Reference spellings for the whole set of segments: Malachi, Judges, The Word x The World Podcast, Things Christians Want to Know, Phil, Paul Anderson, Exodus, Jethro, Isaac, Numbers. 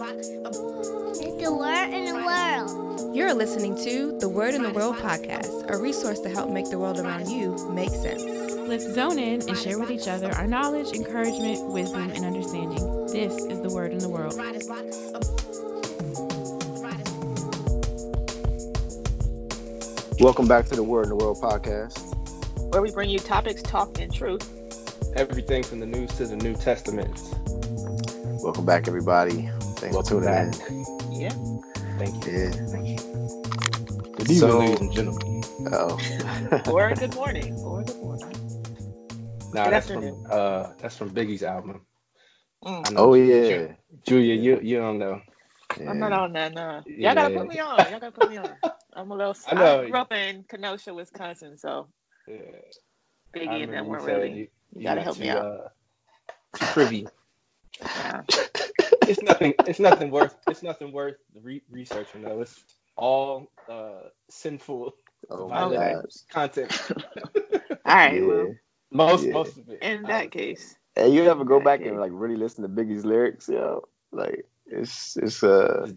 It's the Word in the World. You're listening to The Word in the World podcast, a resource to help make the world around you make sense. Let's zone in and share with each other our knowledge, encouragement, wisdom, and understanding. This is The Word in the World. Welcome back to The Word in the World podcast, where we bring you topics, talk, and truth. Everything from the news to the New Testament. Welcome back, everybody. Thanks for tuning in. Yeah. Thank you. Good evening, ladies and gentlemen. Or good morning. Nah, that's from Biggie's album. Julia, you don't know. Yeah. I'm not on that, no. Y'all gotta put me on. I'm a little... I grew up in Kenosha, Wisconsin, so... Yeah. Biggie and them weren't really... You gotta help me out. Privy. Yeah. It's nothing worth researching though. It's all sinful content. All right. Yeah. Well, most of it. In that case. And you ever go back and like really listen to Biggie's lyrics, yo? Like it's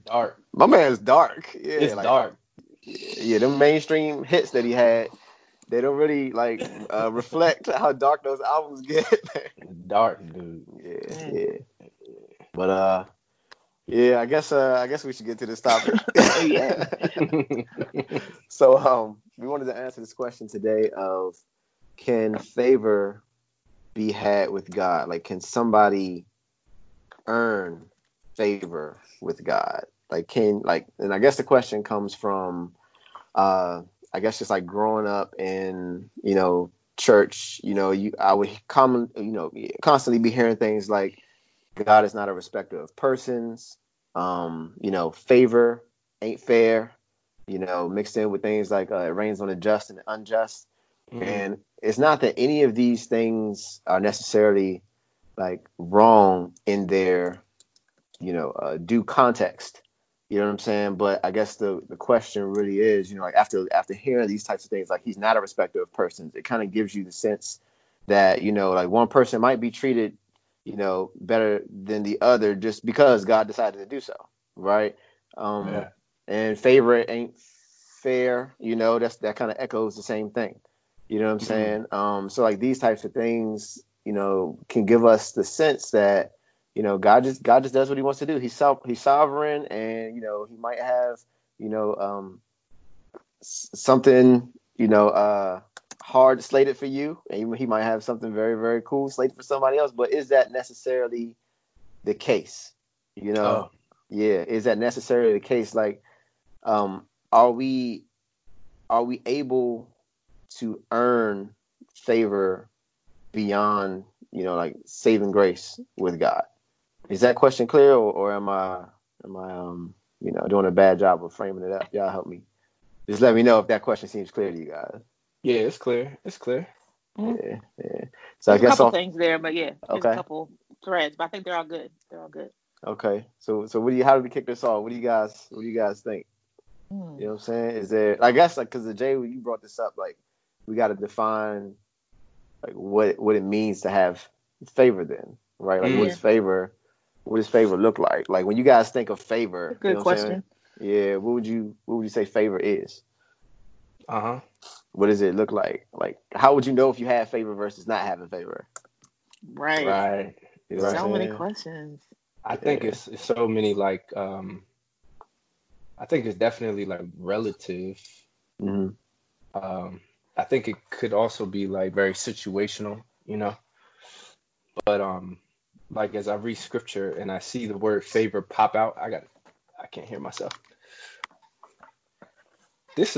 dark. My man's dark. Yeah. It's dark. Yeah, them mainstream hits that he had. They don't really like reflect how dark those albums get. Dark, dude. Yeah. But I guess we should get to this topic. Yeah. So we wanted to answer this question today of, can favor be had with God? Like, can somebody earn favor with God? Like, and I guess the question comes from just like growing up in, church, I would constantly be hearing things like, God is not a respecter of persons, favor ain't fair, mixed in with things like it rains on the just and the unjust. Mm-hmm. And it's not that any of these things are necessarily like wrong in their, due context. You know what I'm saying? But I guess the question really is, after hearing these types of things, like he's not a respecter of persons, it kind of gives you the sense that, like one person might be treated, better than the other just because God decided to do so. Right. And favor ain't fair. That kind of echoes the same thing. You know what I'm mm-hmm. saying? So like these types of things, can give us the sense that, God just does what he wants to do. He's sovereign, and he might have something hard slated for you, and he might have something very very cool slated for somebody else. But is that necessarily the case? Is that necessarily the case? Like, are we able to earn favor beyond saving grace with God? Is that question clear, or am I doing a bad job of framing it up? Y'all help me. Just let me know if that question seems clear to you guys. Yeah, it's clear. Mm-hmm. Yeah. So there's a couple things there, but yeah, there's a couple threads, but I think they're all good. Okay. So how do we kick this off? What do you guys think? Mm. You know what I'm saying? Is there? I guess like because Jay, when you brought this up, like we got to define like what it means to have favor then, right? Like what does favor look like? Like when you guys think of favor, good question. Yeah, what would you say favor is? What does it look like? Like how would you know if you have favor versus not having favor? Right. You know so many questions. I think it's so many like I think it's definitely like relative. Mm-hmm. I think it could also be like very situational, but like as I read scripture and I see the word favor pop out, I can't hear myself. This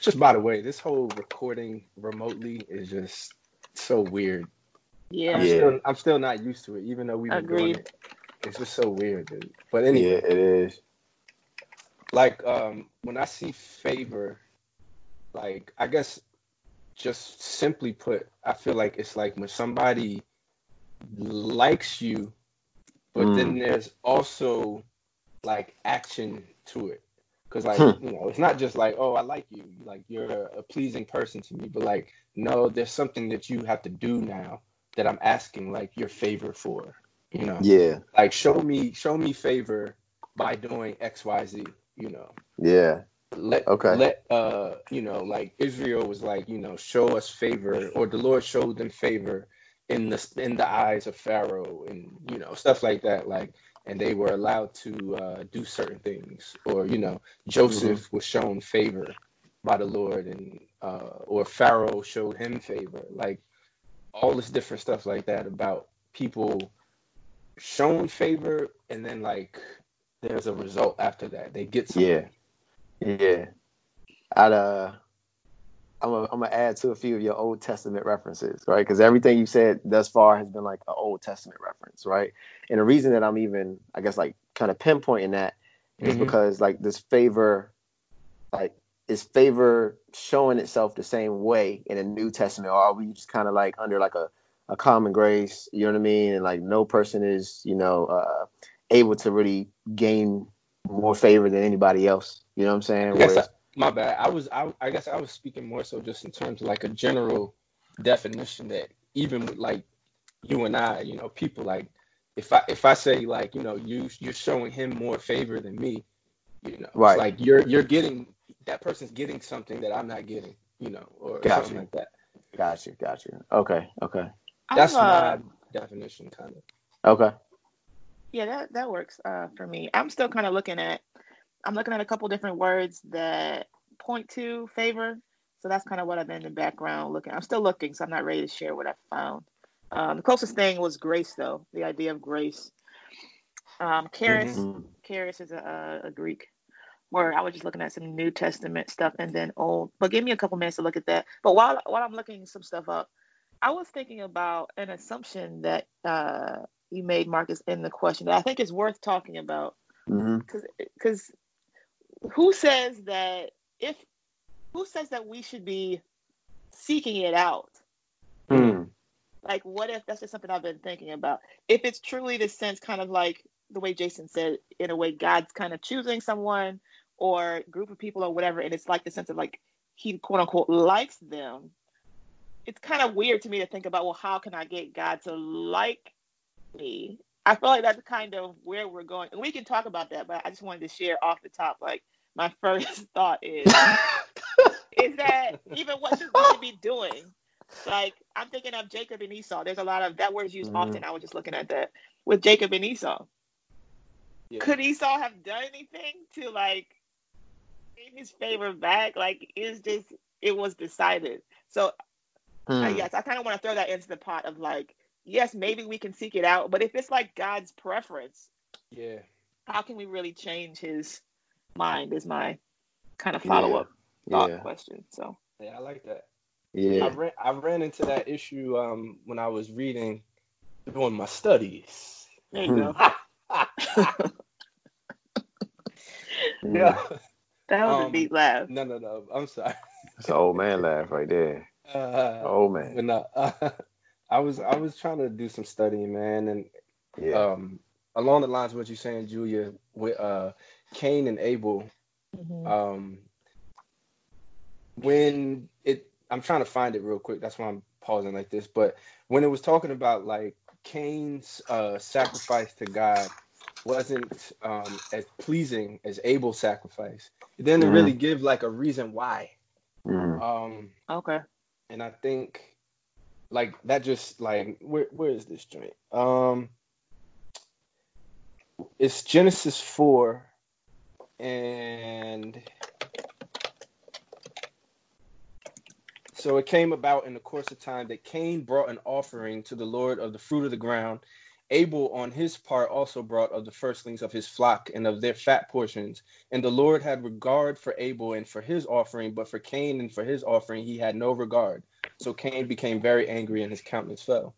just by the way, this whole recording remotely is just so weird. Yeah. I'm still not used to it, even though we've been doing it. It's just so weird, dude. But anyway, it is. Like when I see favor, like I guess. Just simply put, I feel like it's like when somebody likes you, but then there's also like action to it. Cause like, it's not just like, oh, I like you. Like you're a pleasing person to me, but like, no, there's something that you have to do now that I'm asking like your favor for, Yeah. Like show me favor by doing X, Y, Z, you know. Yeah. Like Israel was like, you know, show us favor, or the Lord showed them favor in the eyes of Pharaoh, and, you know, stuff like that. Like, and they were allowed to do certain things, or, you know, Joseph was shown favor by the Lord, and or Pharaoh showed him favor. Like, all this different stuff like that about people shown favor, and then, like, there's a result after that. They get something. Yeah. Yeah, I'm gonna add to a few of your Old Testament references, right? Because everything you said thus far has been like an Old Testament reference, right? And the reason that I'm even, I guess, like kind of pinpointing that is because like this favor, like is favor showing itself the same way in the New Testament, or are we just kind of like under like a common grace, you know what I mean? And like no person is, you know, able to really gain more favor than anybody else. You know what I'm saying? My bad. I guess I was speaking more so just in terms of like a general definition that even with like you and I, you know, people like if I say like, you know, you're showing him more favor than me, you know, right? It's like you're getting, that person's getting something that I'm not getting, you know, or gotcha. Something like that. Gotcha. Okay. That's my definition, kind of. Okay. Yeah, that works for me. I'm still kind of looking at a couple different words that point to favor. So that's kind of what I've been in the background looking. I'm still looking, so I'm not ready to share what I found. The closest thing was grace, though. The idea of grace. Charis. Charis is a Greek word. I was just looking at some New Testament stuff and then Old. But give me a couple minutes to look at that. But while I'm looking some stuff up, I was thinking about an assumption that you made, Marcus, in the question that I think is worth talking about. Because who says that we should be seeking it out? Like, what if that's just something I've been thinking about? If it's truly the sense, kind of like the way Jason said, in a way, God's kind of choosing someone or group of people or whatever, and it's like the sense of like he quote unquote likes them. It's kind of weird to me to think about, well, how can I get God to like me? I feel like that's kind of where we're going. And we can talk about that, but I just wanted to share off the top, like, my first thought is that even what you're going to be doing, like, I'm thinking of Jacob and Esau. There's a lot of, that word's used often. I was just looking at that with Jacob and Esau. Yeah. Could Esau have done anything to, like, give his favor back? Like, it's just, it was decided. So, yes, I kind of want to throw that into the pot of, like, yes, maybe we can seek it out, but if it's like God's preference, yeah, how can we really change his mind? Is my kind of follow-up question. So yeah, I like that. Yeah, I ran into that issue when I was doing my studies. There you go. Yeah, that was a deep laugh. No, I'm sorry. That's an old man laugh right there. Old man. But no. I was trying to do some studying, man, and along the lines of what you're saying, Julia, with Cain and Abel, I'm trying to find it real quick. That's why I'm pausing like this. But when it was talking about like Cain's sacrifice to God wasn't as pleasing as Abel's sacrifice, it didn't really give like a reason why. Okay. And I think. Like that, just like where is this joint? It's Genesis 4 and so it came about in the course of time that Cain brought an offering to the Lord of the fruit of the ground. Abel on his part also brought of the firstlings of his flock and of their fat portions. And the Lord had regard for Abel and for his offering, but for Cain and for his offering he had no regard. So Cain became very angry and his countenance fell.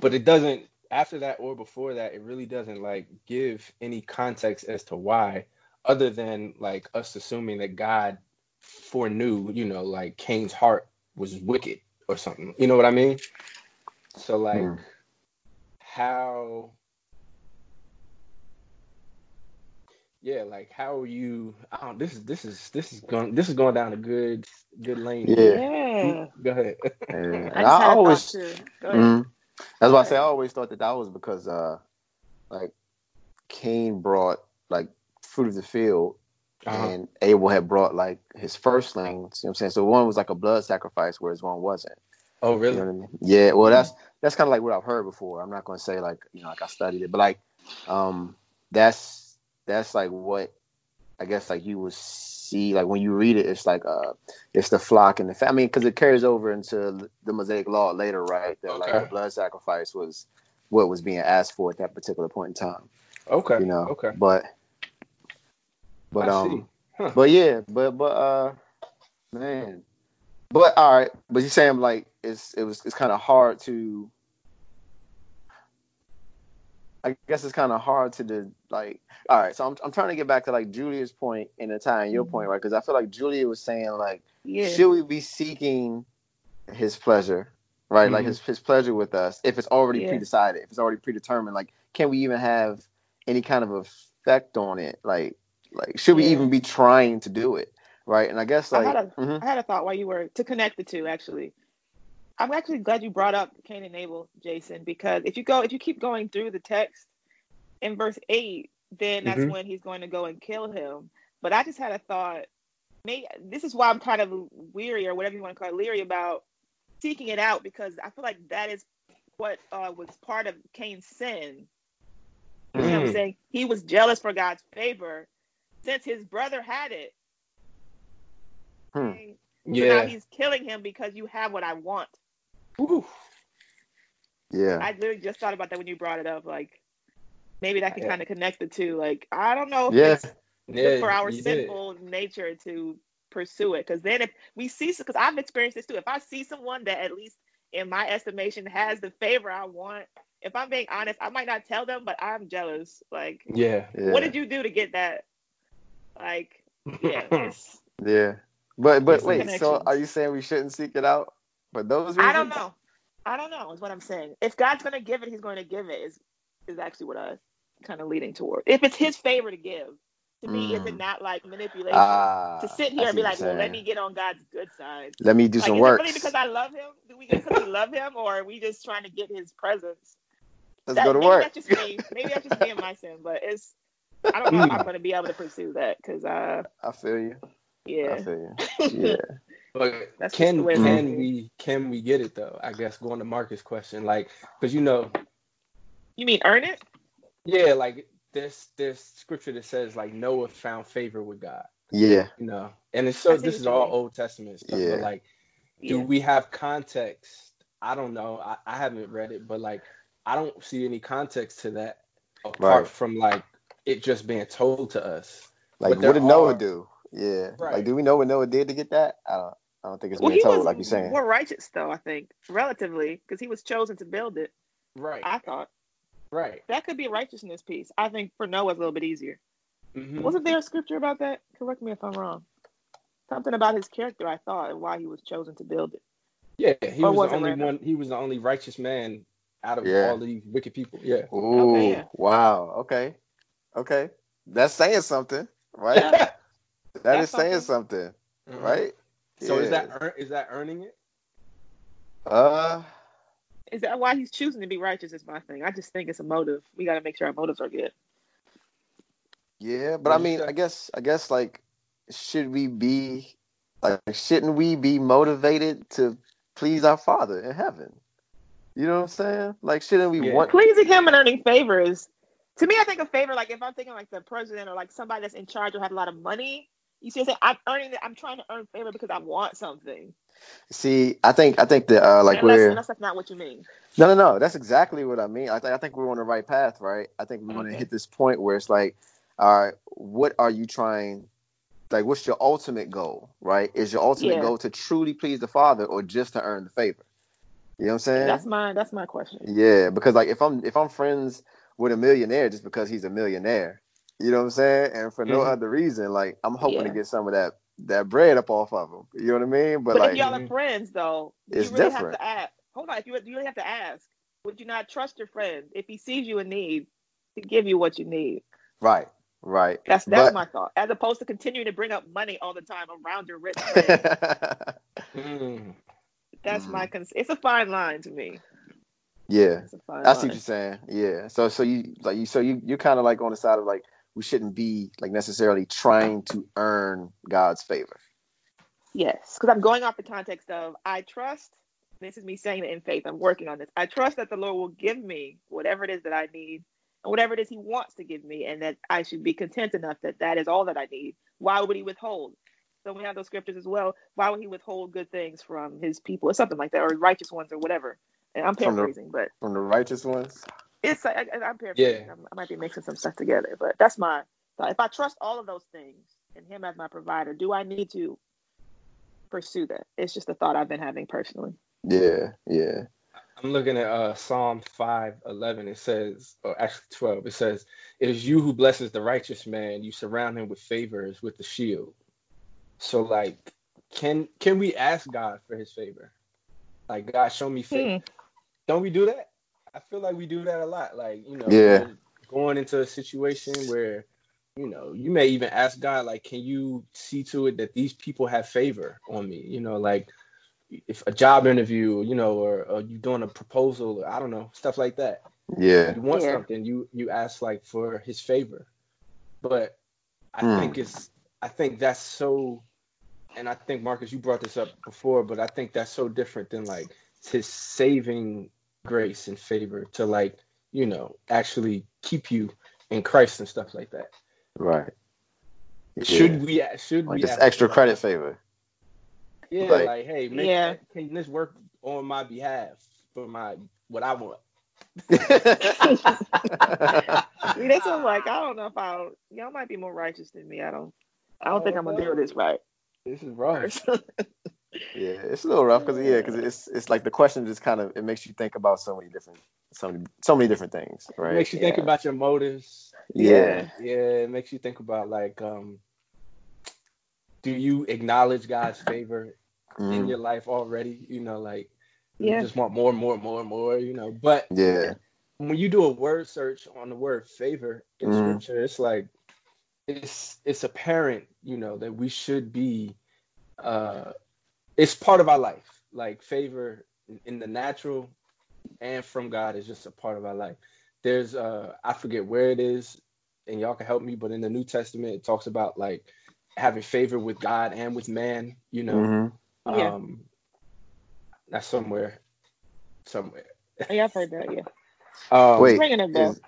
But it doesn't, after that or before that, it really doesn't like give any context as to why, other than like us assuming that God foreknew, you know, like Cain's heart was wicked or something. You know what I mean? So like how are you? Oh, this is going down a good lane. Yeah. Go ahead. Yeah. That's why I always thought that was because like Cain brought like fruit of the field, and Abel had brought like his firstlings. You know what I'm saying? So one was like a blood sacrifice, whereas one wasn't. Oh, really? You know what I mean? Yeah. Well, that's kind of like what I've heard before. I'm not going to say like, you know, like I studied it, but like, that's like what I guess like you will see, like when you read it, it's like it's the flock and the family. I mean, because it carries over into the Mosaic Law later, right? That like the blood sacrifice was what was being asked for at that particular point in time. Okay. You know. Okay. But but yeah, but man. But all right, but you're saying like it's kind of hard to. I guess it's kind of hard to do, like. All right, so I'm trying to get back to like Julia's point and then tying your point, right? Because I feel like Julia was saying like, should we be seeking his pleasure, right? Like his pleasure with us if it's already pre-decided, if it's already predetermined. Like, can we even have any kind of effect on it? Like should we even be trying to do it? Right, and I guess like I had a thought while you were to connect the two. Actually, I'm actually glad you brought up Cain and Abel, Jason, because if you keep going through the text in verse 8, then that's when he's going to go and kill him. But I just had a thought. Maybe this is why I'm kind of weary, or whatever you want to call it, leery about seeking it out, because I feel like that is what was part of Cain's sin. You know what I'm saying? He was jealous for God's favor since his brother had it. Now he's killing him because you have what I want. Ooh. Yeah. I literally just thought about that when you brought it up. Like, maybe that can kind of connect the two. Like, I don't know if it's for our sinful nature to pursue it. Because then if we see, because I've experienced this too. If I see someone that at least in my estimation has the favor I want, if I'm being honest, I might not tell them, but I'm jealous. Like, what did you do to get that? Like, yeah. But wait, so are you saying we shouldn't seek it out for those reasons? I don't know is what I'm saying. If God's going to give it, he's going to give it is actually what I'm kind of leading toward. If it's his favor to give, to me, is it not like manipulation? To sit here and be like, well, let me get on God's good side. Let me do like, some work. Really because I love him? Do we because we love him, or are we just trying to get his presence? Let's go to work. That's just me. Maybe that's just me and my sin, but I don't know if I'm going to be able to pursue that because I feel you. Yeah. I feel you. Yeah. But that's can we get it though? I guess going to Marcus' question, like, because you know, you mean earn it? Yeah, like there's scripture that says like Noah found favor with God. Yeah. You know, and it's so this is all Old Testament stuff. Yeah. But like, do we have context? I don't know. I haven't read it, but like, I don't see any context to that apart from like it just being told to us. Like, what did Noah do? Yeah, right. Like, do we know what Noah did to get that? I don't think it's being told, like you're saying. More righteous, though, I think, relatively, because he was chosen to build it. Right. I thought. Right. That could be a righteousness piece. I think for Noah, it's a little bit easier. Mm-hmm. Wasn't there a scripture about that? Correct me if I'm wrong. Something about his character, I thought, and why he was chosen to build it. Yeah, he was the only one. He was the only righteous man out of all these wicked people. Yeah. Ooh. Okay, yeah. Wow. Okay. That's saying something, right? Yeah. That is saying something, right? So is that earning it? Is that why he's choosing to be righteous is my thing. I just think it's a motive. We got to make sure our motives are good. Yeah, but I mean, I guess like, shouldn't we be motivated to please our Father in heaven? You know what I'm saying? Like, shouldn't we want pleasing him and earning favor is, to me, I think a favor, like if I'm thinking like the president or like somebody that's in charge or has a lot of money, you see what I'm saying? I'm trying to earn favor because I want something. See, I think that like that's not what you mean. No, that's exactly what I mean. I think we're on the right path, right? I think we're going to hit this point where it's like, all right, what are you trying, like what's your ultimate goal, right? Is your ultimate goal to truly please the Father or just to earn the favor? You know what I'm saying? That's my question. Yeah, because like if I'm friends with a millionaire just because he's a millionaire, you know what I'm saying? And for no other reason, like I'm hoping to get some of that bread up off of him. You know what I mean? But like, if y'all are friends though, it's you really different. Have to ask. Hold on, you really have to ask. Would you not trust your friend if he sees you in need to give you what you need? Right. That's my thought. As opposed to continuing to bring up money all the time around your rich friend. That's my it's a fine line to me. Yeah, I see what you're saying. Yeah, so you you're kind of like on the side of like we shouldn't be like necessarily trying to earn God's favor. Yes, because I'm going off the context of I trust. This is me saying it in faith. I'm working on this. I trust that the Lord will give me whatever it is that I need and whatever it is he wants to give me, and that I should be content enough that that is all that I need. Why would he withhold? So we have those scriptures as well. Why would he withhold good things from his people or something like that, or righteous ones or whatever? And I'm paraphrasing, but from the righteous ones. It's like, I'm paraphrasing. Yeah. I might be mixing some stuff together, but that's my thought. If I trust all of those things and him as my provider, do I need to pursue that? It's just a thought I've been having personally. Yeah. I'm looking at Psalm 5:11. It says, or actually 12. It says, "It is you who blesses the righteous man. You surround him with favors with the shield." So, like, can we ask God for his favor? Like, God, show me favor. Don't we do that? I feel like we do that a lot. Like, you know, going into a situation where, you know, you may even ask God, like, can you see to it that these people have favor on me? You know, like, if a job interview, you know, or you doing a proposal, or I don't know, stuff like that. Yeah. You want something, you ask like for his favor. But I think that's so, and I think Marcus, you brought this up before, but I think that's so different than like his saving grace and favor to like, you know, actually keep you in Christ and stuff like that. Right. Yeah. Should we this extra credit favor? Yeah, like hey, can this work on my behalf for my what I want? That's what I'm like. I don't know if y'all might be more righteous than me. I don't think I'm gonna deal with this right. This is rough. It's a little rough because it's like the question just kind of it makes you think about so many different things, right? It makes you think about your motives. Yeah, it makes you think about like do you acknowledge God's favor in your life already? You know, like, you just want more, you know. But when you do a word search on the word favor in scripture, it's like, it's apparent, you know, that we should be, it's part of our life. Like, favor in the natural and from God is just a part of our life. There's, I forget where it is, and y'all can help me, but in the New Testament, it talks about, like, having favor with God and with man, you know. Mm-hmm. That's somewhere. Yeah, I've heard that. Yeah.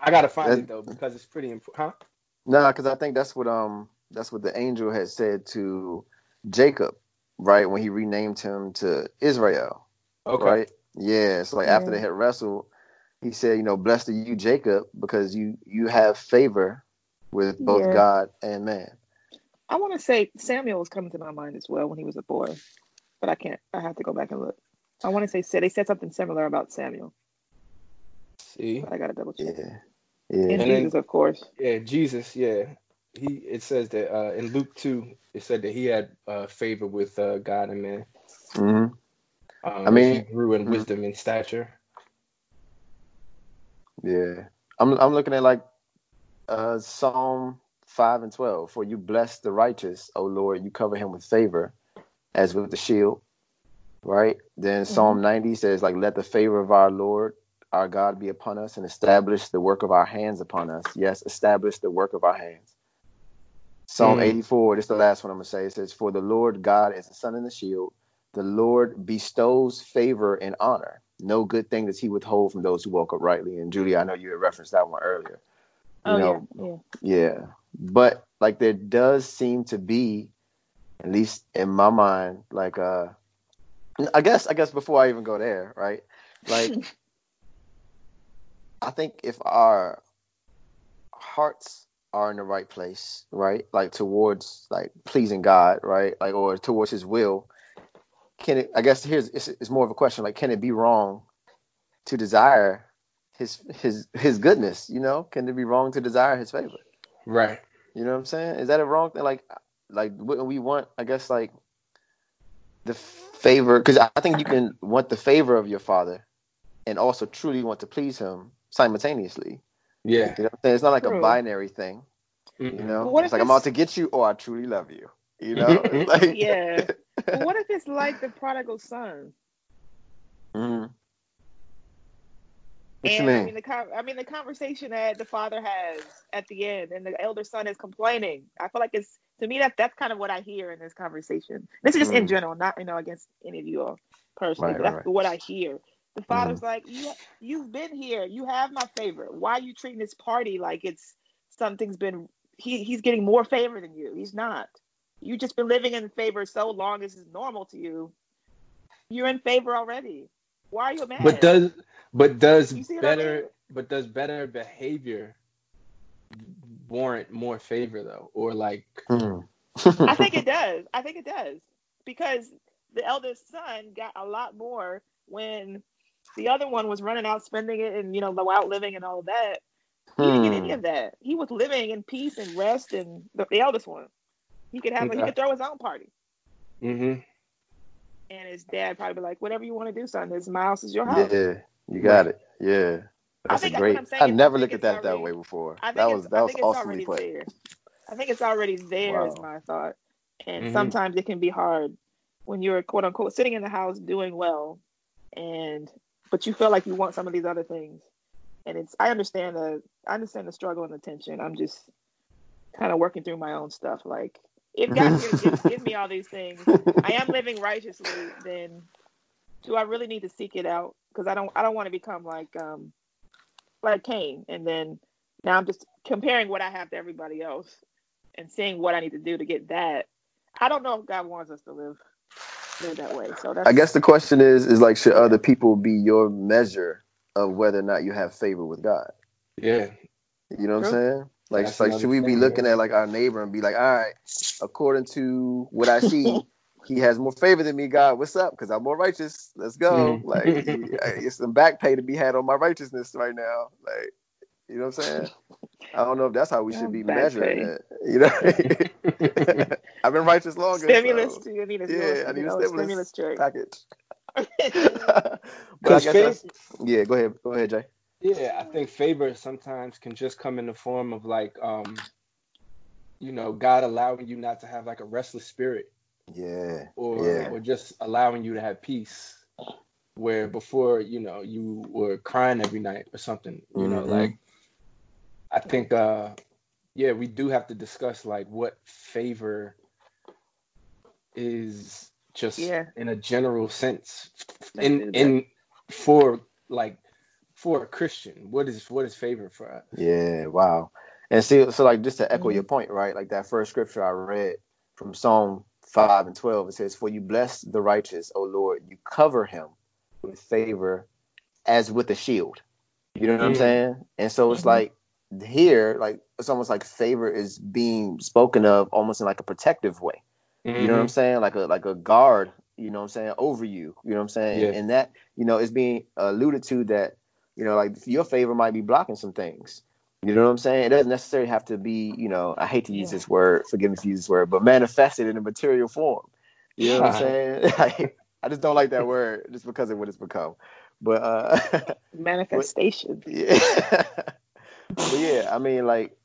I gotta find it though because it's pretty important. Huh? No, because I think that's what the angel had said to Jacob, right, when he renamed him to Israel. Okay. Right. Yeah. So like after they had wrestled, he said, you know, blessed are you, Jacob, because you have favor with both God and man. I want to say Samuel was coming to my mind as well when he was a boy, but I can't. I have to go back and look. I want to say they said something similar about Samuel. See, but I gotta double check. Yeah. And Jesus, then, of course. Yeah, Jesus. Yeah, it says that in Luke 2, it said that he had favor with God and man. Mm-hmm. I mean, he grew in wisdom and stature. Yeah, I'm looking at like Psalm 5:12, for you bless the righteous, O Lord, you cover him with favor as with the shield, right? Then Psalm 90 says, like, let the favor of our Lord, our God, be upon us and establish the work of our hands upon us. Yes, establish the work of our hands. Psalm 84, this is the last one I'm going to say. It says, for the Lord God is the sun and the shield. The Lord bestows favor and honor. No good thing does he withhold from those who walk uprightly. And Julia, I know you had referenced that one earlier. But like there does seem to be, at least in my mind, like I guess before I even go there, right? Like I think if our hearts are in the right place, right? Like towards like pleasing God, right? Like or towards his will, can it I guess here's it's more of a question, like can it be wrong to desire his goodness, you know? Can it be wrong to desire his favor? Right. You know what I'm saying? Is that a wrong thing? Like wouldn't we want, I guess, like the favor? Because I think you can want the favor of your father and also truly want to please him simultaneously. Yeah. You know what I'm saying? It's not like a binary thing. Mm-hmm. You know? It's like I'm out to get you or I truly love you. You know? Like, yeah. But what if it's like the prodigal son? Mm-hmm. What and you mean? I mean the conversation that the father has at the end, and the elder son is complaining. I feel like it's, to me, that's kind of what I hear in this conversation. This is just in general, not against any of you all personally, but that's what I hear. The father's like, "You've been here. You have my favor. Why are you treating this party like it's something's been? He's getting more favor than you. He's not. You've just been living in favor so long. This is normal to you. You're in favor already. Why are you mad?" But does better behavior warrant more favor though, or like? I think it does because the eldest son got a lot more when the other one was running out, spending it, and low out living and all that. He didn't get any of that. He was living in peace and rest, and the eldest one, he could throw his own party. Mm-hmm. And his dad probably be like, "Whatever you want to do, son. This house is your house." Yeah, you got it. Yeah, that's great. I never looked at that way before. That was awesomely played. I think it's already there. Wow. Is my thought. And sometimes it can be hard when you're quote unquote sitting in the house doing well, but you feel like you want some of these other things. And it's I understand the struggle and the tension. I'm just kind of working through my own stuff, like. If God give me all these things, I am living righteously, then do I really need to seek it out? Because I don't want to become like Cain. And then now I'm just comparing what I have to everybody else and seeing what I need to do to get that. I don't know if God wants us to live that way. So that's, I guess the question is like, should other people be your measure of whether or not you have favor with God? Yeah. You know what I'm saying? Like, should we be looking at like our neighbor and be like, all right, according to what I see, he has more favor than me. God, what's up? Because I'm more righteous. Let's go. Like, it's some back pay to be had on my righteousness right now. Like, you know what I'm saying? I don't know if that's how we should be measuring it. You know, I've been righteous longer. Stimulus. So. You need a stimulus package. But I guess go ahead, Jay. Yeah, I think favor sometimes can just come in the form of like, God allowing you not to have like a restless spirit. Yeah. Or just allowing you to have peace where before, you were crying every night or something, like I think, we do have to discuss like what favor is just in a general sense for a Christian, what is favor for us? Yeah, wow. And see, so like just to echo your point, right? Like that first scripture I read from Psalm 5:12, it says, "For you bless the righteous, O Lord, you cover him with favor as with a shield." You know what I'm saying? And so it's like here, like it's almost like favor is being spoken of almost in like a protective way. You know what I'm saying? Like a guard, you know what I'm saying, over you. You know what I'm saying? Yeah. And that, it's being alluded to that. Like your favor might be blocking some things. You know what I'm saying? It doesn't necessarily have to be, I hate to use this word, forgive me for using this word, but manifested in a material form. You know what I'm saying? Like, I just don't like that word just because of what it's become. But manifestation. But yeah, I mean, like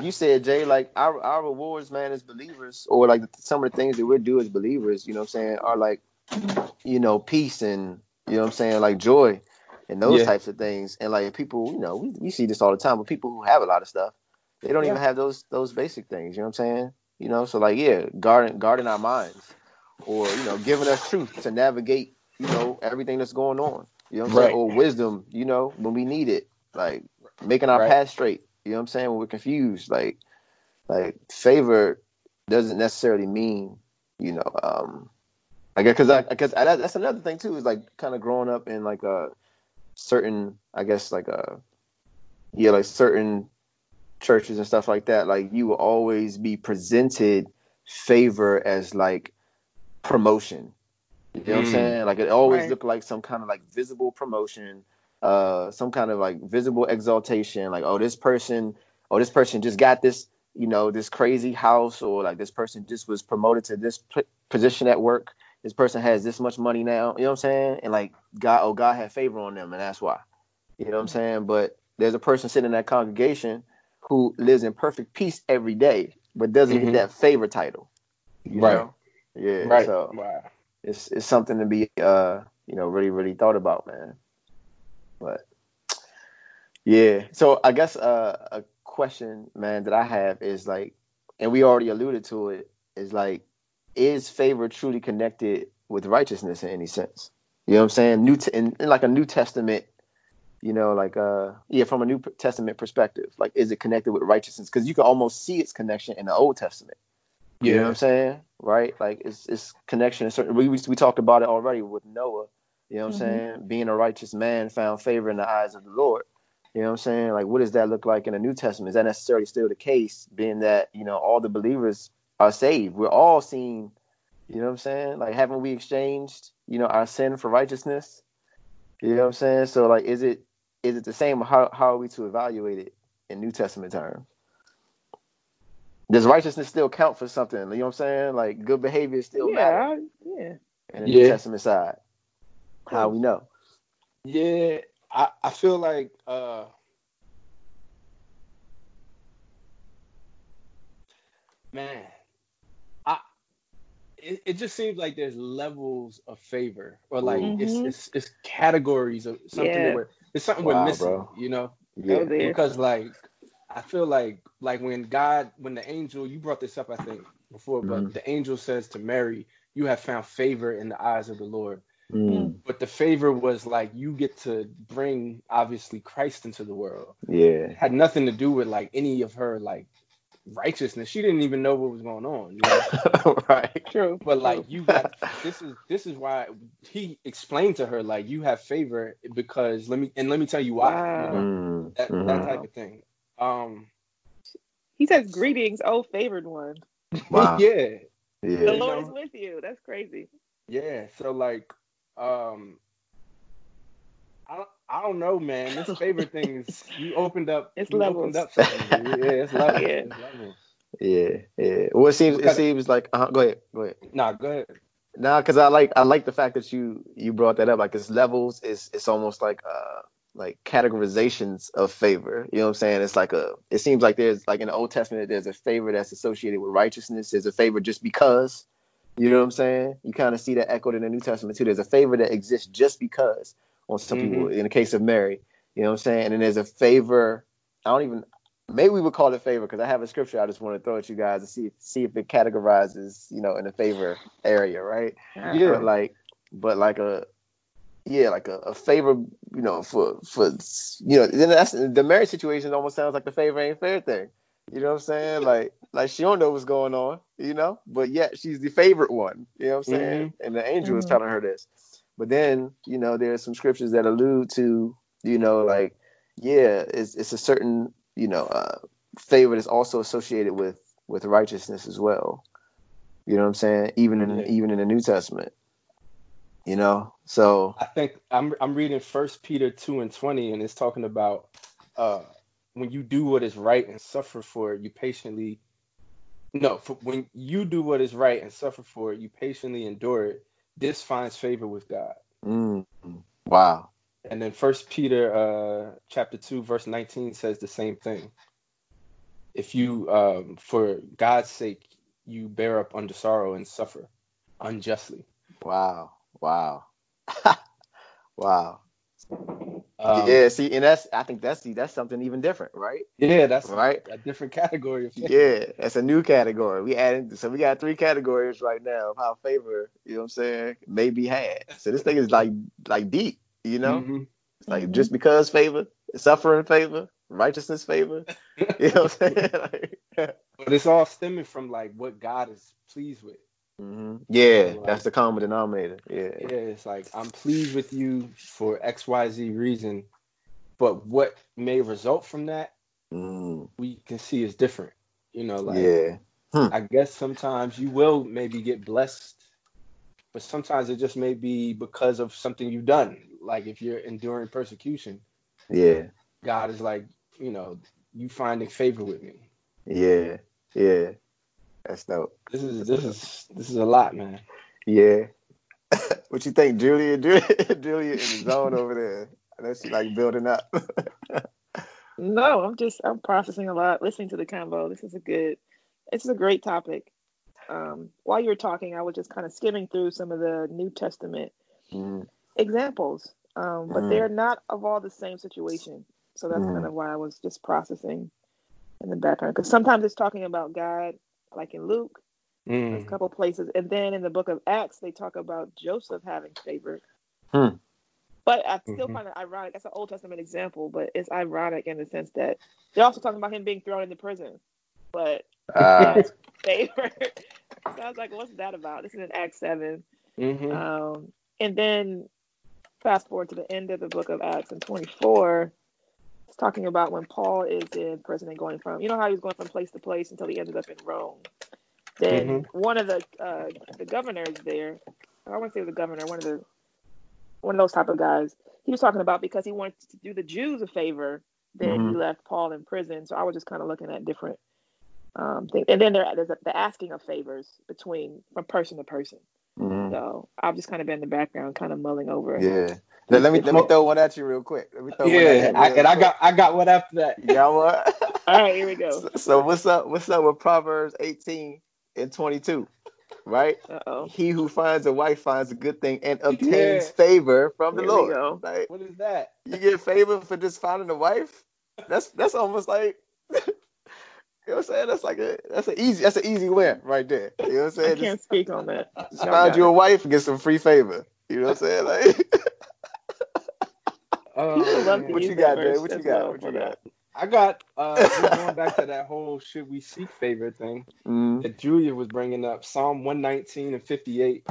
you said, Jay, like our rewards, man, as believers, or like some of the things that we do as believers, you know what I'm saying, are like, peace and, you know what I'm saying, like joy. And those types of things. And like people, we see this all the time, but people who have a lot of stuff, they don't even have those basic things. You know what I'm saying? So like, guarding our minds or, giving us truth to navigate, everything that's going on, you know what I'm saying? Or wisdom, when we need it, like making our path straight, you know what I'm saying? When we're confused, like favor doesn't necessarily mean, I guess, because that's another thing too, is like kind of growing up in like a certain, I guess, like like certain churches and stuff like that, like you will always be presented favor as like promotion, you know what I'm saying, like it always looked like some kind of like visible promotion, some kind of like visible exaltation, like this person just got this, this crazy house, or like this person just was promoted to this position at work. This person has this much money now, you know what I'm saying? And like God had favor on them, and that's why. You know what I'm saying? But there's a person sitting in that congregation who lives in perfect peace every day, but doesn't get that favor title. You know? Yeah. Right. So it's something to be really, really thought about, man. But yeah, so I guess a question, man, that I have is like, and we already alluded to it, is like, is favor truly connected with righteousness in any sense? You know what I'm saying? In like a New Testament, you know, like from a New Testament perspective, like, is it connected with righteousness? Because you can almost see its connection in the Old Testament. You know what I'm saying? Right? Like, it's connection. We talked about it already with Noah. You know what I'm saying? Being a righteous man found favor in the eyes of the Lord. You know what I'm saying? Like, what does that look like in the New Testament? Is that necessarily still the case, being that, you know, all the believers are saved? We're all seen, you know what I'm saying? Like, haven't we exchanged, you know, our sin for righteousness? You know what I'm saying? So, like, is it the same? How are we to evaluate it in New Testament terms? Does righteousness still count for something? You know what I'm saying? Like, good behavior still matter. Yeah. In the New Testament side. How we know? Yeah, I feel like it just seems like there's levels of favor, or like it's categories of something. Where it's something we're missing, bro. You know? Yeah. Because like, I feel like when the angel, you brought this up I think before, but the angel says to Mary, "You have found favor in the eyes of the Lord." Mm. But the favor was like, you get to bring obviously Christ into the world. Yeah, it had nothing to do with like any of her like righteousness. She didn't even know what was going on. You know? Right. True. But like, you got this is why he explained to her like, you have favor because let me tell you why. Wow. You know? That type of thing. He says, "Greetings, O favored one." Wow. Yeah. The Lord is with you. That's crazy. Yeah. So like. I don't know, man. This favorite thing is, you opened up. It's levels. Opened up something. Yeah, it's levels. Yeah. Well, it seems like. Go ahead. Go ahead. Because I like the fact that you brought that up. Like, it's levels. It's almost like categorizations of favor. You know what I'm saying? It's like It seems like there's like in the Old Testament there's a favor that's associated with righteousness. There's a favor just because. You know what I'm saying? You kind of see that echoed in the New Testament too. There's a favor that exists just because on some people, in the case of Mary. You know what I'm saying? And then there's a favor. Maybe we would call it favor because I have a scripture I just want to throw at you guys to see if it categorizes, you know, in the favor area, right? Yeah. But like a favor, you know, for you know, then that's the Mary situation almost sounds like the favor ain't fair thing. You know what I'm saying? Like she don't know what's going on, you know? But yet she's the favorite one, you know what I'm saying? And the angel is telling her this. But then, you know, there's some scriptures that allude to, you know, like, it's a certain, you know, favor that's also associated with righteousness as well. You know what I'm saying? Even in the New Testament, you know? So I think I'm reading 1 Peter 2:20, and it's talking about, when you do what is right and suffer for it, when you do what is right and suffer for it, you patiently endure it. This finds favor with God. Wow. And then 1 Peter chapter 2:19 says the same thing. If you, for God's sake, you bear up under sorrow and suffer unjustly. Wow. See, and I think that's something even different, right? Yeah, that's right. A different category. That's a new category. We got 3 categories right now of how favor, you know what I'm saying, may be had. So this thing is like deep, you know? It's like just because favor, suffering favor, righteousness favor, you know what I'm saying? But it's all stemming from like what God is pleased with. That's the common denominator. It's like, I'm pleased with you for XYZ reason, but what may result from that we can see is different, you know? Like, I guess sometimes you will maybe get blessed, but sometimes it just may be because of something you've done. Like, if you're enduring persecution, God is like, you know, you finding favor with me. That's dope. This is a lot, man. Yeah. What you think, Julia? Julia in the zone over there. That's like building up. No, I'm processing a lot, listening to the combo. This is a great topic. While you were talking, I was just kind of skimming through some of the New Testament examples But they're not of all the same situation. So that's kind of why I was just processing in the background. Because sometimes it's talking about God, like in Luke, there's a couple places. And then in the book of Acts, they talk about Joseph having favor. But I still find it ironic. That's an Old Testament example, but it's ironic in the sense that they're also talking about him being thrown into prison. But favor. So I was like, what's that about? This is in Acts 7. And then fast forward to the end of the book of Acts in 24. It's talking about when Paul is in prison and going from, you know how he was going from place to place until he ended up in Rome. Then one of the governors there, I want to say the governor, one of those type of guys, he was talking about because he wanted to do the Jews a favor, then he left Paul in prison. So I was just kind of looking at different things. And then there's the asking of favors from person to person. So I've just kind of been in the background, kind of mulling over. Now, let me throw one at you real quick. I got one after that. You got one? All right, here we go. So what's up with Proverbs 18:22, right? He who finds a wife finds a good thing and obtains favor from the Lord. Like, what is that? You get favor for just finding a wife? That's almost like you know what I'm saying? That's an easy win right there. You know what I'm saying? I can't speak on that. Just find you a wife and get some free favor. You know what I'm saying? Like, what you got, Jay? What you got? I got going back to that whole should we seek favor thing that Julia was bringing up. Psalm 119:58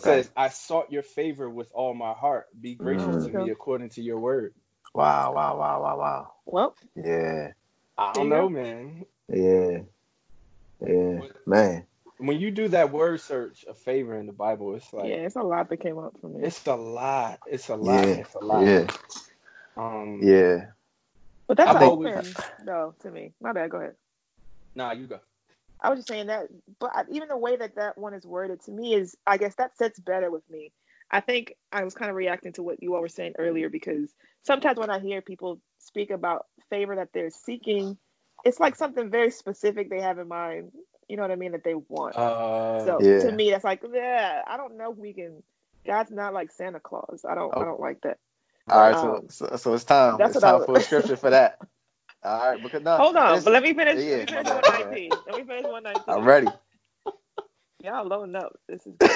says, "I sought your favor with all my heart. Be gracious to me according to your word." Wow. Well, yeah. I don't know, man. Yeah, man. When you do that word search of favor in the Bible, it's like it's a lot that came up for me. It's a lot. Yeah. But that's a whole thing, though, to me. My bad. Go ahead. Nah, you go. I was just saying that, but even the way that one is worded to me is, I guess that sits better with me. I think I was kind of reacting to what you all were saying earlier because sometimes when I hear people speak about favor that they're seeking, it's like something very specific they have in mind, you know what I mean, that they want. To me, that's like, I don't know if we can. God's not like Santa Claus. I don't like that. All right, so it's time. It's time for a scripture for that. All right, because hold on, but let me finish. Let me finish 119. I'm ready. Y'all loading up. This is good.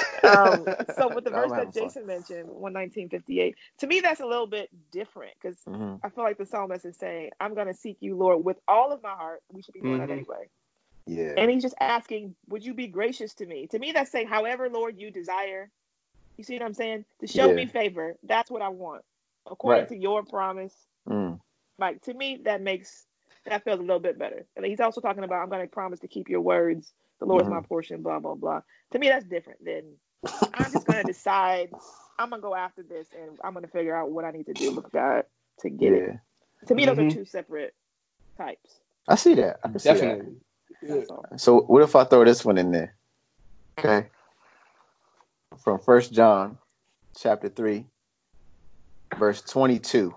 So with the verse that Jason mentioned, 119:58, to me that's a little bit different because I feel like the psalmist is saying, "I'm going to seek you, Lord, with all of my heart." We should be doing that anyway. Yeah. And he's just asking, "Would you be gracious to me?" To me, that's saying, "However, Lord, you desire." You see what I'm saying? To show me favor. That's what I want, according to your promise. Like to me, that feels a little bit better. And he's also talking about, "I'm going to promise to keep your words. The Lord is my portion, blah, blah, blah." To me, that's different than I'm just going to decide I'm going to go after this and I'm going to figure out what I need to do with God to get it. To me, those are two separate types. I see that. Definitely. See that. So what if I throw this one in there? Okay. From 1 John chapter 3, verse 22.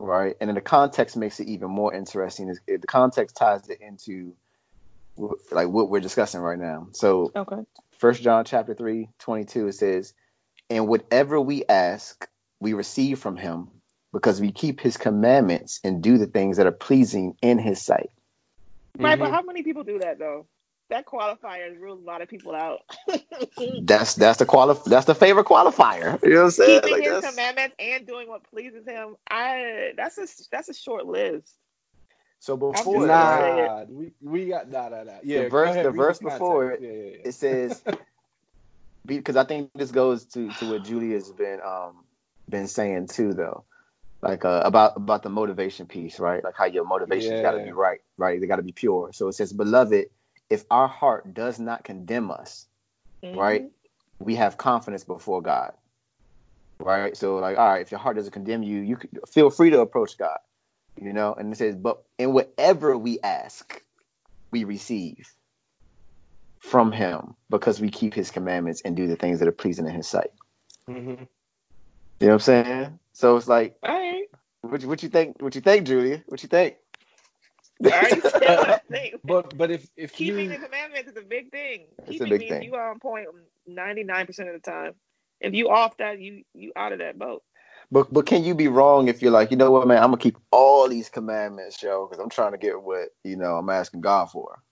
Right. And then the context makes it even more interesting. The context ties it into like what we're discussing right now. So 1 John chapter 3:22, it says, "And whatever we ask, we receive from him because we keep his commandments and do the things that are pleasing in his sight." Right, but how many people do that though? That qualifier rules a lot of people out. That's the favorite qualifier. You know what I'm saying? Keeping his commandments and doing what pleases him. That's a short list. So before the verse before it says, because I think this goes to what Julia's been saying too though, like about the motivation piece, right? Like how your motivations got to be right? They got to be pure. So it says, "Beloved, if our heart does not condemn us, right, we have confidence before God," right? So like, all right, if your heart doesn't condemn you, you can feel free to approach God. You know, and it says, "But in whatever we ask, we receive from him because we keep his commandments and do the things that are pleasing in his sight." You know what I'm saying? So it's like, all right, what you think, Julia? What you think? All right, but if keeping the commandments is a big thing. Keeping means you are on point 99% of the time. If you off that, you out of that boat. But can you be wrong if you're like, you know what, man, I'm going to keep all these commandments, yo, because I'm trying to get what, you know, I'm asking God for.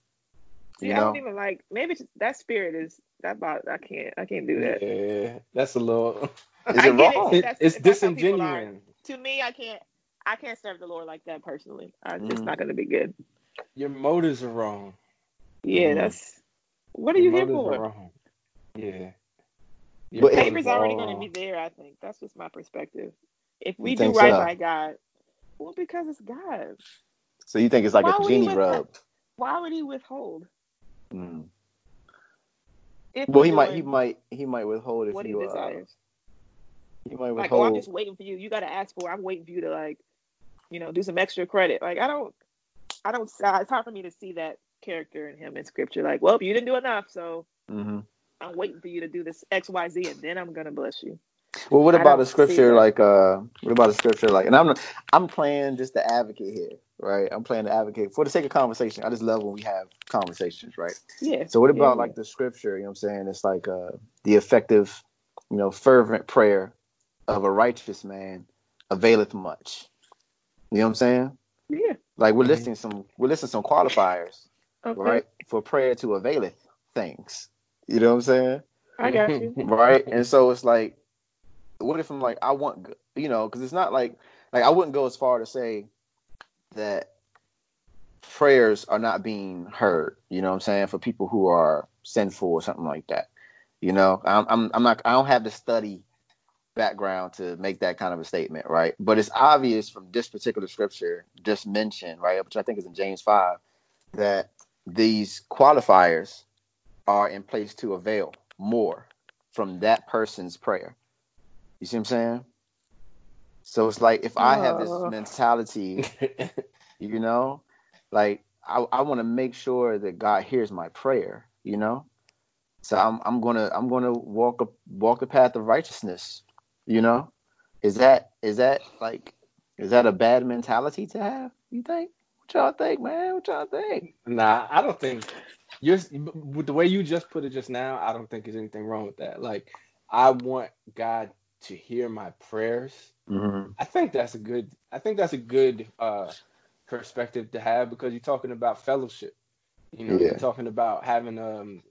You know? I don't even like, maybe that spirit is, that bothers, I can't do that. Yeah, that's a little, is it wrong? It's disingenuous. To me, I can't serve the Lord like that personally. It's just not going to be good. Your motives are wrong. Yeah, that's, what are you here for? Wrong. Yeah. The paper's already going to be there, I think. That's just my perspective. If we do right by God, well, because it's God. So you think it's like a genie rub? Why would he withhold? Well, he might withhold if you desires. He might withhold. Like, oh, I'm just waiting for you. You got to ask for it. I'm waiting for you to, like, you know, do some extra credit. Like, I don't. It's hard for me to see that character in him in scripture. Like, well, you didn't do enough, so. Mm-hmm. I'm waiting for you to do this X, Y, Z, and then I'm gonna bless you. Well, what about a scripture like? And I'm playing just the advocate here, right? I'm playing the advocate for the sake of conversation. I just love when we have conversations, right? Yeah. So what about like the scripture? You know what I'm saying? It's like the effective, you know, fervent prayer of a righteous man availeth much. You know what I'm saying? Yeah. Like we're listing some qualifiers, okay, right? For prayer to availeth things. You know what I'm saying? I got you. Right? And so it's like, what if I'm like, I want, you know, because it's not like I wouldn't go as far to say that prayers are not being heard, you know what I'm saying, for people who are sinful or something like that. You know, I don't have the study background to make that kind of a statement, right? But it's obvious from this particular scripture just mentioned, right, which I think is in James 5, that these qualifiers are in place to avail more from that person's prayer. You see what I'm saying? So it's like, if I have this mentality, you know, like I want to make sure that God hears my prayer, you know? So I'm going to walk the path of righteousness, you know? Is that a bad mentality to have? You think? What y'all think, man? What y'all think? Nah, I don't think with the way you just put it just now, I don't think there's anything wrong with that. Like, I want God to hear my prayers. Mm-hmm. I think that's a good perspective to have, because you're talking about fellowship. You know, you're talking about having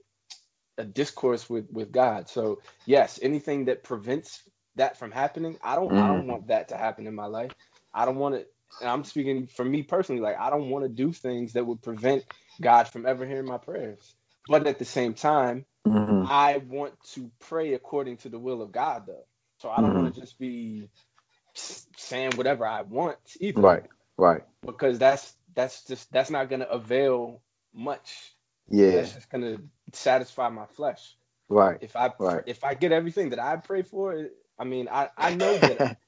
a discourse with God. So yes, anything that prevents that from happening, I don't want that to happen in my life. I don't want it. And I'm speaking for me personally. Like, I don't want to do things that would prevent God from ever hearing my prayers. But at the same time, I want to pray according to the will of God, though. So I don't want to just be saying whatever I want either. Right. Because that's not going to avail much. Yeah. That's just going to satisfy my flesh. Right. If I get everything that I pray for, I mean, I know that.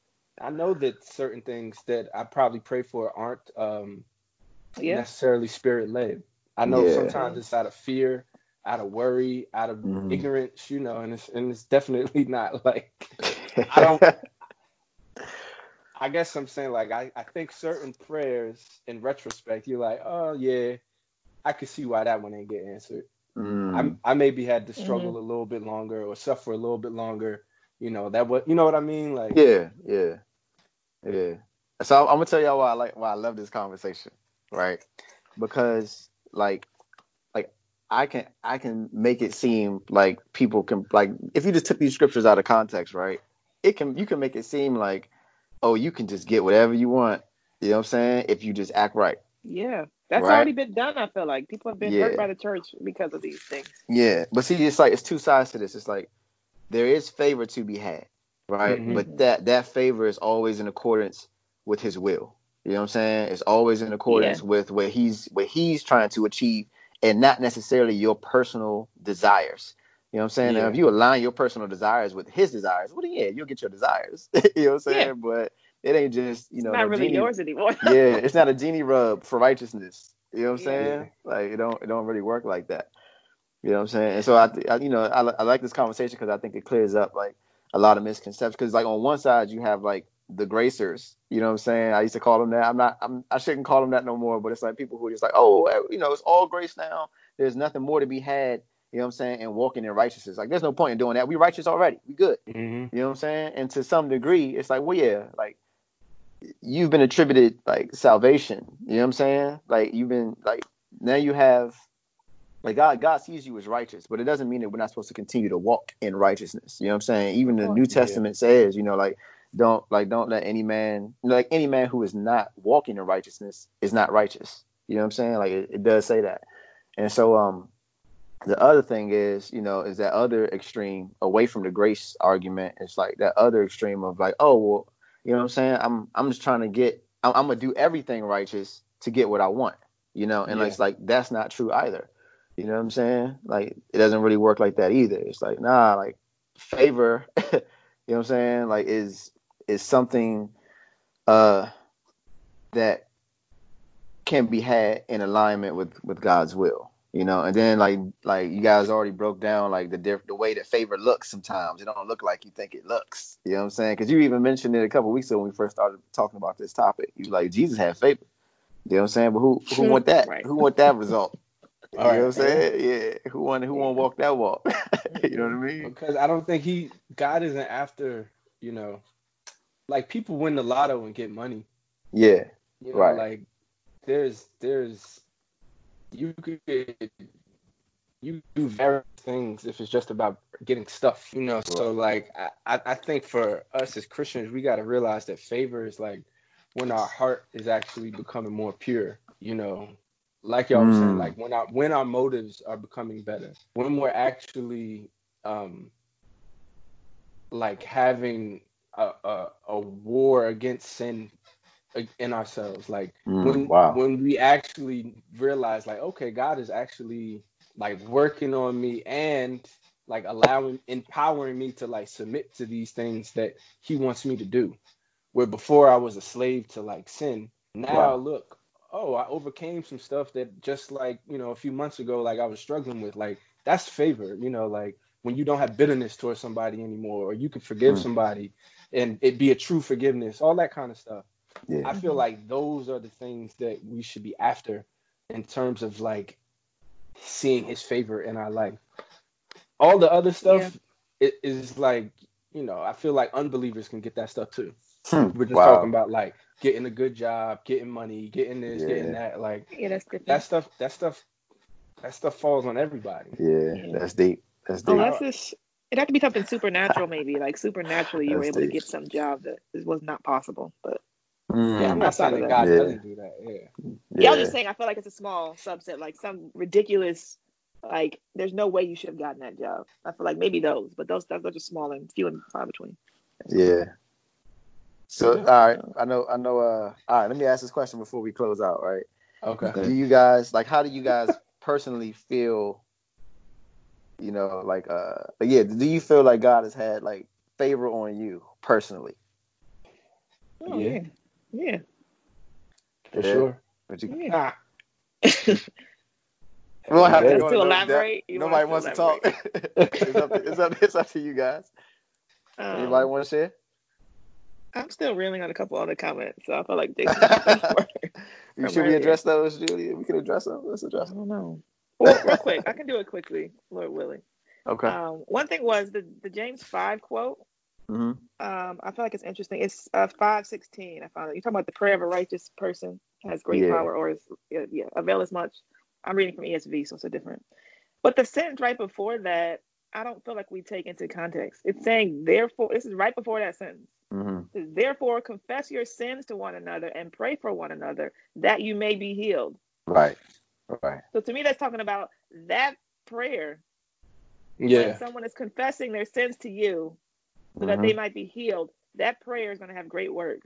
I know that certain things that I probably pray for aren't necessarily spirit-led. I know sometimes it's out of fear, out of worry, out of ignorance, you know, and it's definitely not like, I guess I'm saying, like, I think certain prayers in retrospect, you're like, oh yeah, I could see why that one ain't get answered. I maybe had to struggle a little bit longer or suffer a little bit longer. You know, you know what I mean? Like, yeah. So I'm gonna tell y'all why I love this conversation, right? Because like I can make it seem like people can, like, if you just took these scriptures out of context, right? You can make it seem like, oh, you can just get whatever you want. You know what I'm saying? If you just act right. Yeah, that's already been done. I feel like people have been hurt by the church because of these things. Yeah, but see, it's like, it's two sides to this. It's like, there is favor to be had, right? Mm-hmm. But that favor is always in accordance with his will. You know what I'm saying? It's always in accordance with what he's trying to achieve, and not necessarily your personal desires. You know what I'm saying? Yeah. Now, if you align your personal desires with his desires, well, yeah, you'll get your desires. You know what I'm saying? Yeah. But it ain't just, you know, it's not really yours anymore. Yeah, it's not a genie rub for righteousness. You know what I'm saying? Like, it don't really work like that. You know what I'm saying? And so I like this conversation, because I think it clears up like a lot of misconceptions. Because like, on one side you have like the gracers, you know what I'm saying? I used to call them that. I shouldn't call them that no more. But it's like people who are just like, oh, you know, it's all grace now. There's nothing more to be had You know what I'm saying? And walking in righteousness. Like, there's no point in doing that. We righteous already. We good. Mm-hmm. You know what I'm saying? And to some degree, it's like, well, yeah, like, you've been attributed, like, salvation. You know what I'm saying? Like, you've been, like, now you have, like, God sees you as righteous, but it doesn't mean that we're not supposed to continue to walk in righteousness. You know what I'm saying? Even the New Testament says, you know, like, don't let any man, like, any man who is not walking in righteousness is not righteous. You know what I'm saying? Like, it does say that. And so, the other thing is, you know, is that other extreme away from the grace argument. It's like that other extreme of like, oh, well, you know what I'm saying? I'm just trying to get, I'm going to do everything righteous to get what I want, you know? And it's like, that's not true either. You know what I'm saying? Like, it doesn't really work like that either. It's like, nah, like favor, you know what I'm saying? Like is something that can be had in alignment with God's will. You know, and then like you guys already broke down like the way that favor looks sometimes. It don't look like you think it looks. You know what I'm saying? Because you even mentioned it a couple weeks ago when we first started talking about this topic. You like Jesus had favor. You know what I'm saying? But who want that? Right. Who want that result? You know what I'm saying? Yeah. Who want to walk that walk? You know what I mean? Because I don't think God isn't after, you know, like people win the lotto and get money. Yeah. You know, right. Like there's you do various things if it's just about getting stuff, you know. So like I think for us as Christians, we got to realize that favor is like when our heart is actually becoming more pure, you know, like y'all were saying, like when our motives are becoming better, when we're actually like having a war against sin in ourselves, like when we actually realize like, okay, God is actually like working on me and like empowering me to like submit to these things that he wants me to do, where before I was a slave to like sin. Now look, oh, I overcame some stuff that just like, you know, a few months ago, like I was struggling with. Like that's favor, you know, like when you don't have bitterness towards somebody anymore, or you can forgive somebody and it be a true forgiveness, all that kind of stuff. Yeah. I feel like those are the things that we should be after in terms of like seeing his favor in our life. All the other stuff is like, you know, I feel like unbelievers can get that stuff too. We're just talking about like getting a good job, getting money, getting this, getting that, like that's good. That stuff falls on everybody. Yeah. That's deep. Unless it'd have to be something supernatural maybe, like supernaturally you were able to get some job that was not possible, but yeah, I'm not saying that God doesn't do that. Yeah, I was just saying I feel like it's a small subset, like some ridiculous, like there's no way you should have gotten that job. I feel like maybe those, but those are small and few and far between. Yeah. So all right, I know. All right, let me ask this question before we close out. Right? Okay. Do you guys like? How do you guys personally feel? You know, like do you feel like God has had like favor on you personally? Oh, yeah. Yeah. For sure. Yeah. To elaborate? Nobody wants to talk. It's up to you guys. Anybody want to share? I'm still reeling on a couple other comments, so I feel like they should we address those, Julia? We can address them. Let's address them. I don't know. Well, real quick. I can do it quickly, Lord willing. Okay. One thing was the James 5 quote. Mm-hmm. I feel like it's interesting. It's 5:16. I found it. You're talking about the prayer of a righteous person has great power, or is avail as much. I'm reading from ESV, so it's a different. But the sentence right before that, I don't feel like we take into context. It's saying therefore. This is right before that sentence. Mm-hmm. It says, therefore, confess your sins to one another and pray for one another that you may be healed. Right. So to me, that's talking about that prayer. Yeah. When someone is confessing their sins to you, so that they might be healed, that prayer is going to have great work.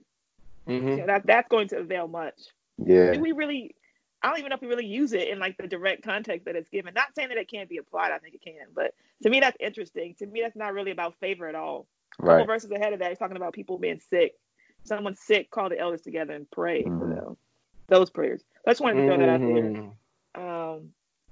Mm-hmm. So that's going to avail much. Yeah. I don't even know if we really use it in like the direct context that it's given. Not saying that it can't be applied. I think it can. But to me, that's interesting. To me, that's not really about favor at all. Right. A couple verses ahead of that, he's talking about people being sick. Someone's sick, call the elders together and pray for them. Those prayers. So I just wanted to throw that out there.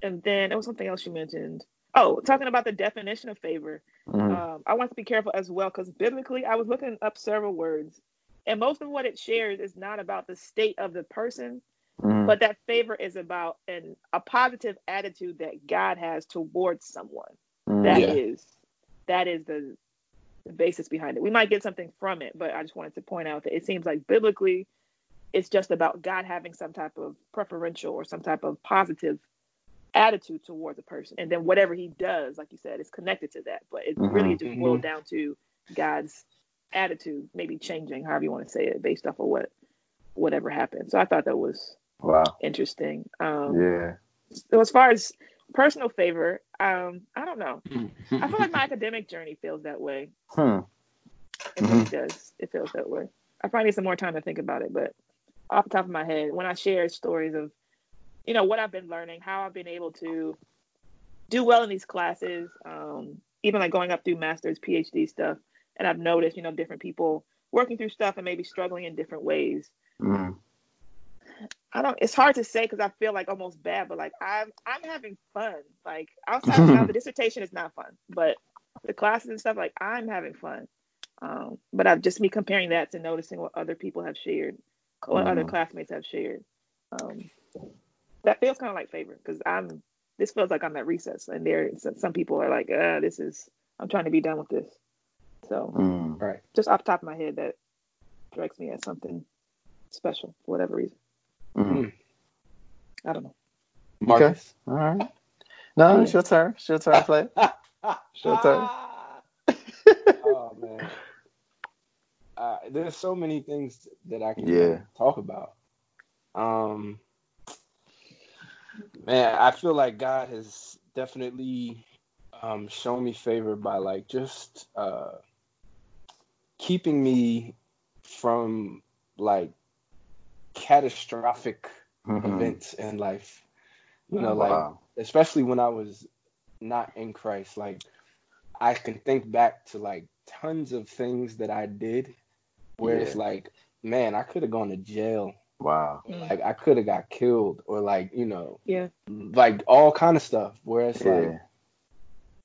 And then there was something else you mentioned. Oh, talking about the definition of favor. I want to be careful as well, because biblically, I was looking up several words, and most of what it shares is not about the state of the person. Mm-hmm. But that favor is about a positive attitude that God has towards someone. Mm-hmm. That is the basis behind it. We might get something from it, but I just wanted to point out that it seems like biblically, it's just about God having some type of preferential or some type of positive attitude towards a person. And then whatever he does, like you said, is connected to that. But it really just boiled down to God's attitude, maybe changing, however you want to say it, based off of whatever happened. So I thought that was interesting. Yeah. So as far as personal favor, I don't know. I feel like my academic journey feels that way. It does. It feels that way. I probably need some more time to think about it, but off the top of my head, when I share stories of, you know, what I've been learning, how I've been able to do well in these classes, even like going up through master's, PhD stuff, and I've noticed, you know, different people working through stuff and maybe struggling in different ways. Mm. It's hard to say because I feel like almost bad, but like I'm having fun. Like outside of now, the dissertation is not fun, but the classes and stuff, like I'm having fun. But I've just me comparing that to noticing what other people have shared, what other classmates have shared. That feels kind of like favor because this feels like I'm at recess and there some people are like, I'm trying to be done with this. So just off the top of my head, that strikes me as something special for whatever reason. I don't know. Marcus. Okay. All right. No, it's your turn. It's your turn, Clay. It's your turn. Oh, man. There's so many things that I can talk about. Man, I feel like God has definitely shown me favor by like just keeping me from like catastrophic events in life. You know, like especially when I was not in Christ, like I can think back to like tons of things that I did where it's like, man, I could have gone to jail. Wow. Like I could have got killed or like, you know, like all kind of stuff where it's like,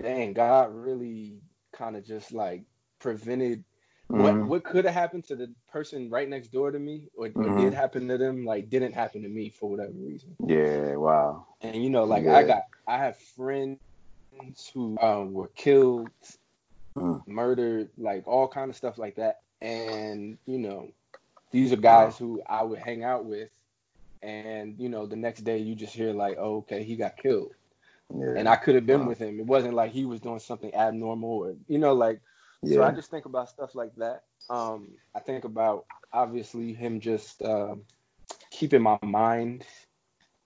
dang, God really kind of just like prevented what could have happened to the person right next door to me or did happen to them, like didn't happen to me for whatever reason. Yeah. Wow. And you know, like I have friends who were killed, murdered, like all kind of stuff like that. And, you know, these are guys who I would hang out with, and you know the next day you just hear like, "Oh, okay, he got killed," and I could have been with him. It wasn't like he was doing something abnormal, or you know, like. Yeah. So I just think about stuff like that. I think about obviously him just keeping my mind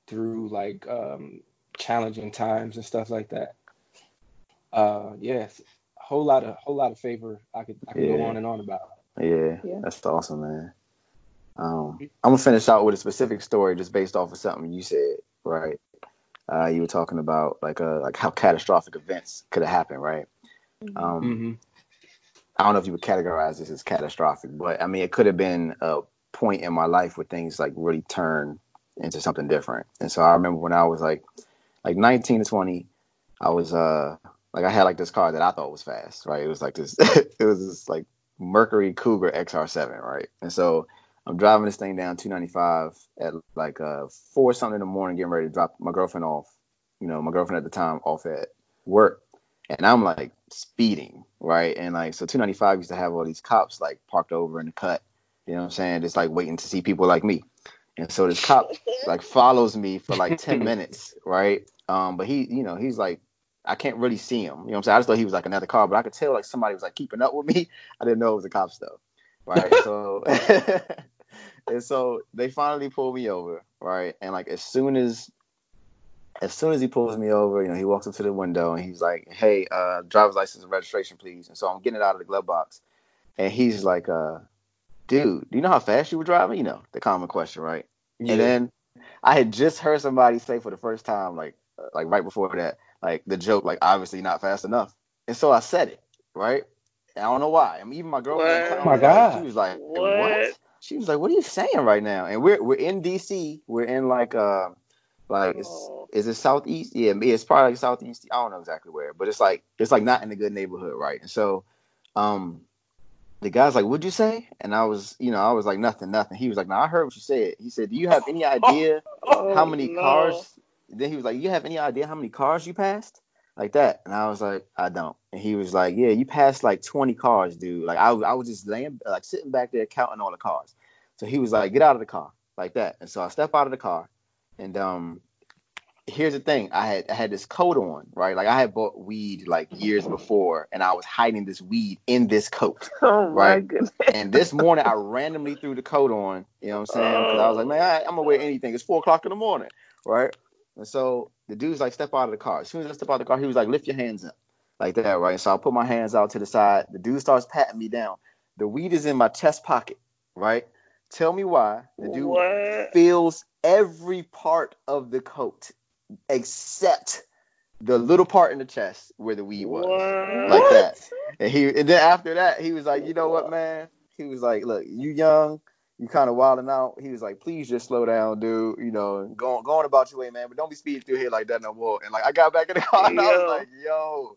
through like challenging times and stuff like that. Yes, a whole lot of favor I could go on and on about. Yeah, that's awesome, man. I'm gonna finish out with a specific story just based off of something you said, right? You were talking about like how catastrophic events could have happened, right? I don't know if you would categorize this as catastrophic, but I mean it could have been a point in my life where things like really turned into something different. And so I remember when I was like 19 to 20, I was like I had like this car that I thought was fast, right? It was like this, it was this like Mercury Cougar XR7, right? And so I'm driving this thing down 295 at like 4 something in the morning, getting ready to drop my girlfriend off, you know, my girlfriend at the time off at work. And I'm like speeding, right? And like, so 295 used to have all these cops like parked over in the cut, you know what I'm saying? Just like waiting to see people like me. And so this cop like follows me for like 10 minutes, right? But he, you know, he's like, I can't really see him. You know what I'm saying? I just thought he was like another car, but I could tell like somebody was like keeping up with me. I didn't know it was a cop stuff. Right. So and so they finally pulled me over. Right. And like as soon as he pulls me over, you know, he walks up to the window and he's like, "Hey, driver's license and registration, please." And so I'm getting it out of the glove box. And he's like, "Dude, do you know how fast you were driving?" You know, the common question, right? Yeah. And then I had just heard somebody say for the first time, like right before that, like the joke, like obviously not fast enough. And so I said it, right? And I don't know why. I mean, even my girlfriend, oh my God, she was like, what? She was like, "What are you saying right now?" And we're in DC. We're in like is it southeast? Yeah, it's probably like southeast. I don't know exactly where, but it's like not in a good neighborhood, right? And so the guy's like, what'd you say? And I was like, nothing. He was like, no, I heard what you said. He said, do you have any idea how many cars? Then he was like, you have any idea how many cars you passed? Like that. And I was like, I don't. And he was like, yeah, you passed like 20 cars, dude. Like I was just laying, like sitting back there counting all the cars. So he was like, get out of the car, like that. And so I step out of the car, and here's the thing. I had this coat on, right? Like I had bought weed like years before, and I was hiding this weed in this coat. Oh my goodness. And this morning I randomly threw the coat on, you know what I'm saying? Because I was like, man, I'm gonna wear anything. It's 4:00 in the morning, right? And so the dude's like, step out of the car. As soon as I step out of the car, he was like, lift your hands up, like that, right? So I put my hands out to the side. The dude starts patting me down. The weed is in my chest pocket, right? Tell me why. The dude feels every part of the coat except the little part in the chest where the weed was, like that. And then after that, he was like, you know what, man? He was like, look, you young. You kind of wilding out. He was like, "Please just slow down, dude. You know, go on about your way, man. But don't be speeding through here like that no more." And like, I got back in the car and I was like, "Yo,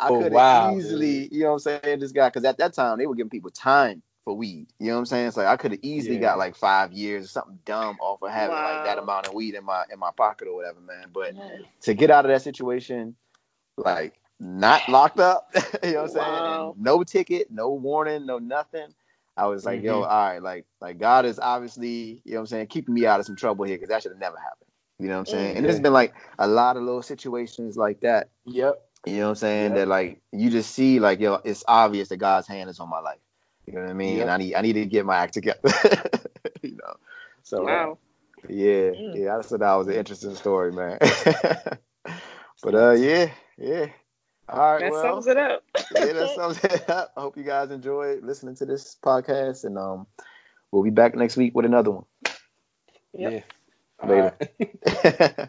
I could have easily, dude. You know what I'm saying? This guy, because at that time they were giving people time for weed. You know what I'm saying? It's like I could have easily got like 5 years or something dumb off of having like that amount of weed in my pocket or whatever, man. But to get out of that situation, like not locked up, you know what I'm saying? And no ticket, no warning, no nothing." I was like, yo, all right, like God is obviously, you know what I'm saying, keeping me out of some trouble here, because that should have never happened. You know what I'm saying? Mm-hmm. And there's been like a lot of little situations like that. Yep. You know what I'm saying? Yep. That like you just see like, yo, it's obvious that God's hand is on my life. You know what I mean? Yep. And I need to get my act together. You know. So I said that was an interesting story, man. But yeah. All right, that sums it up. Yeah, that sums it up. I hope you guys enjoyed listening to this podcast, and we'll be back next week with another one. Yep. Yeah. Later. Right.